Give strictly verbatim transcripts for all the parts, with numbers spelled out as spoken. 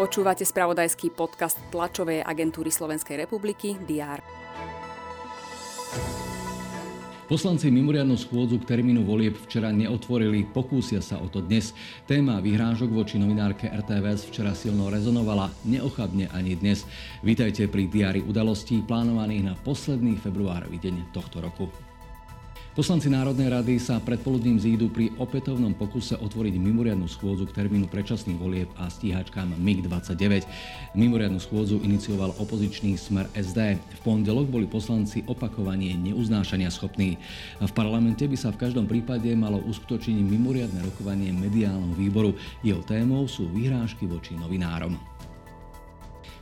Počúvate spravodajský podcast Tlačovej agentúry Slovenskej republiky dé er. Poslanci mimoriadnu schôdzu k termínu volieb včera neotvorili, pokúsia sa o to dnes. Téma vyhrážok voči novinárke er té vé es včera silno rezonovala, neochabne ani dnes. Vítajte pri diári udalostí plánovaných na posledný februárový deň tohto roku. Poslanci Národnej rady sa predpoludním zídu pri opätovnom pokuse otvoriť mimoriadnu schôdzu k termínu predčasných volieb a stíhačkám mig dvadsaťdeväť. Mimoriadnu schôdzu inicioval opozičný Smer es dé. V pondelok boli poslanci opakovane neuznášania schopní. V parlamente by sa v každom prípade malo uskutočniť mimoriadne rokovanie mediálneho výboru. Jeho témou sú vyhrážky voči novinárom.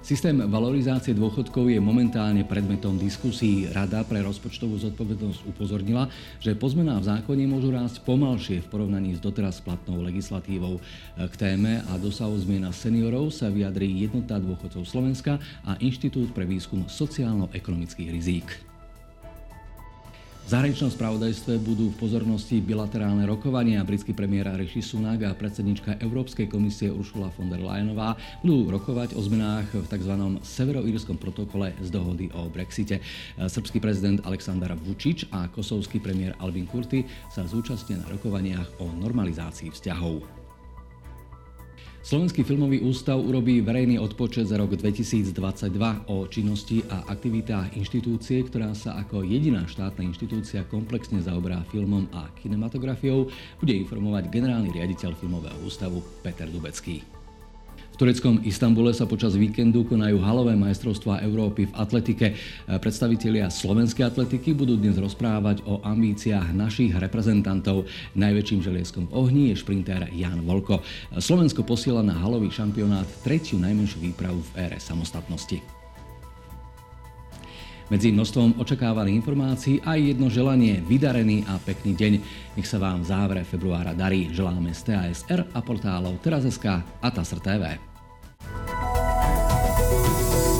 Systém valorizácie dôchodkov je momentálne predmetom diskusí. Rada pre rozpočtovú zodpovednosť upozornila, že po zmenách v zákone môžu rásť pomalšie v porovnaní s doteraz platnou legislatívou. K téme a dosahu zmien seniorov sa vyjadrí Jednota dôchodcov Slovenska a Inštitút pre výskum sociálno-ekonomických rizík. V zahraničnom spravodajstve budú v pozornosti bilaterálne rokovania. Britský premiér Rishi Sunak a predsednička Európskej komisie Ursula von der Leyenová budú rokovať o zmenách v tzv. Severoírskom protokole z dohody o Brexite. Srbský prezident Aleksandar Vučić a kosovský premiér Albin Kurti sa zúčastnia na rokovaniach o normalizácii vzťahov. Slovenský filmový ústav urobí verejný odpočet za rok dvetisícdvadsaťdva o činnosti a aktivitách inštitúcie, ktorá sa ako jediná štátna inštitúcia komplexne zaoberá filmom a kinematografiou, bude informovať generálny riaditeľ filmového ústavu Peter Dubecký. V tureckom Istanbule sa počas víkendu konajú halové majstrovstvá Európy v atletike. Predstavitelia slovenskej atletiky budú dnes rozprávať o ambíciách našich reprezentantov. Najväčším želieskom v ohni je šprintér Ján Volko. Slovensko posiela na halový šampionát tretiu najmenšiu výpravu v ére samostatnosti. Medzi množstvom očakávaných informácií aj jedno želanie, vydarený a pekný deň. Nech sa vám v závere februára darí. Želáme z té a es er a portálov Teraz.sk a T A S R T V.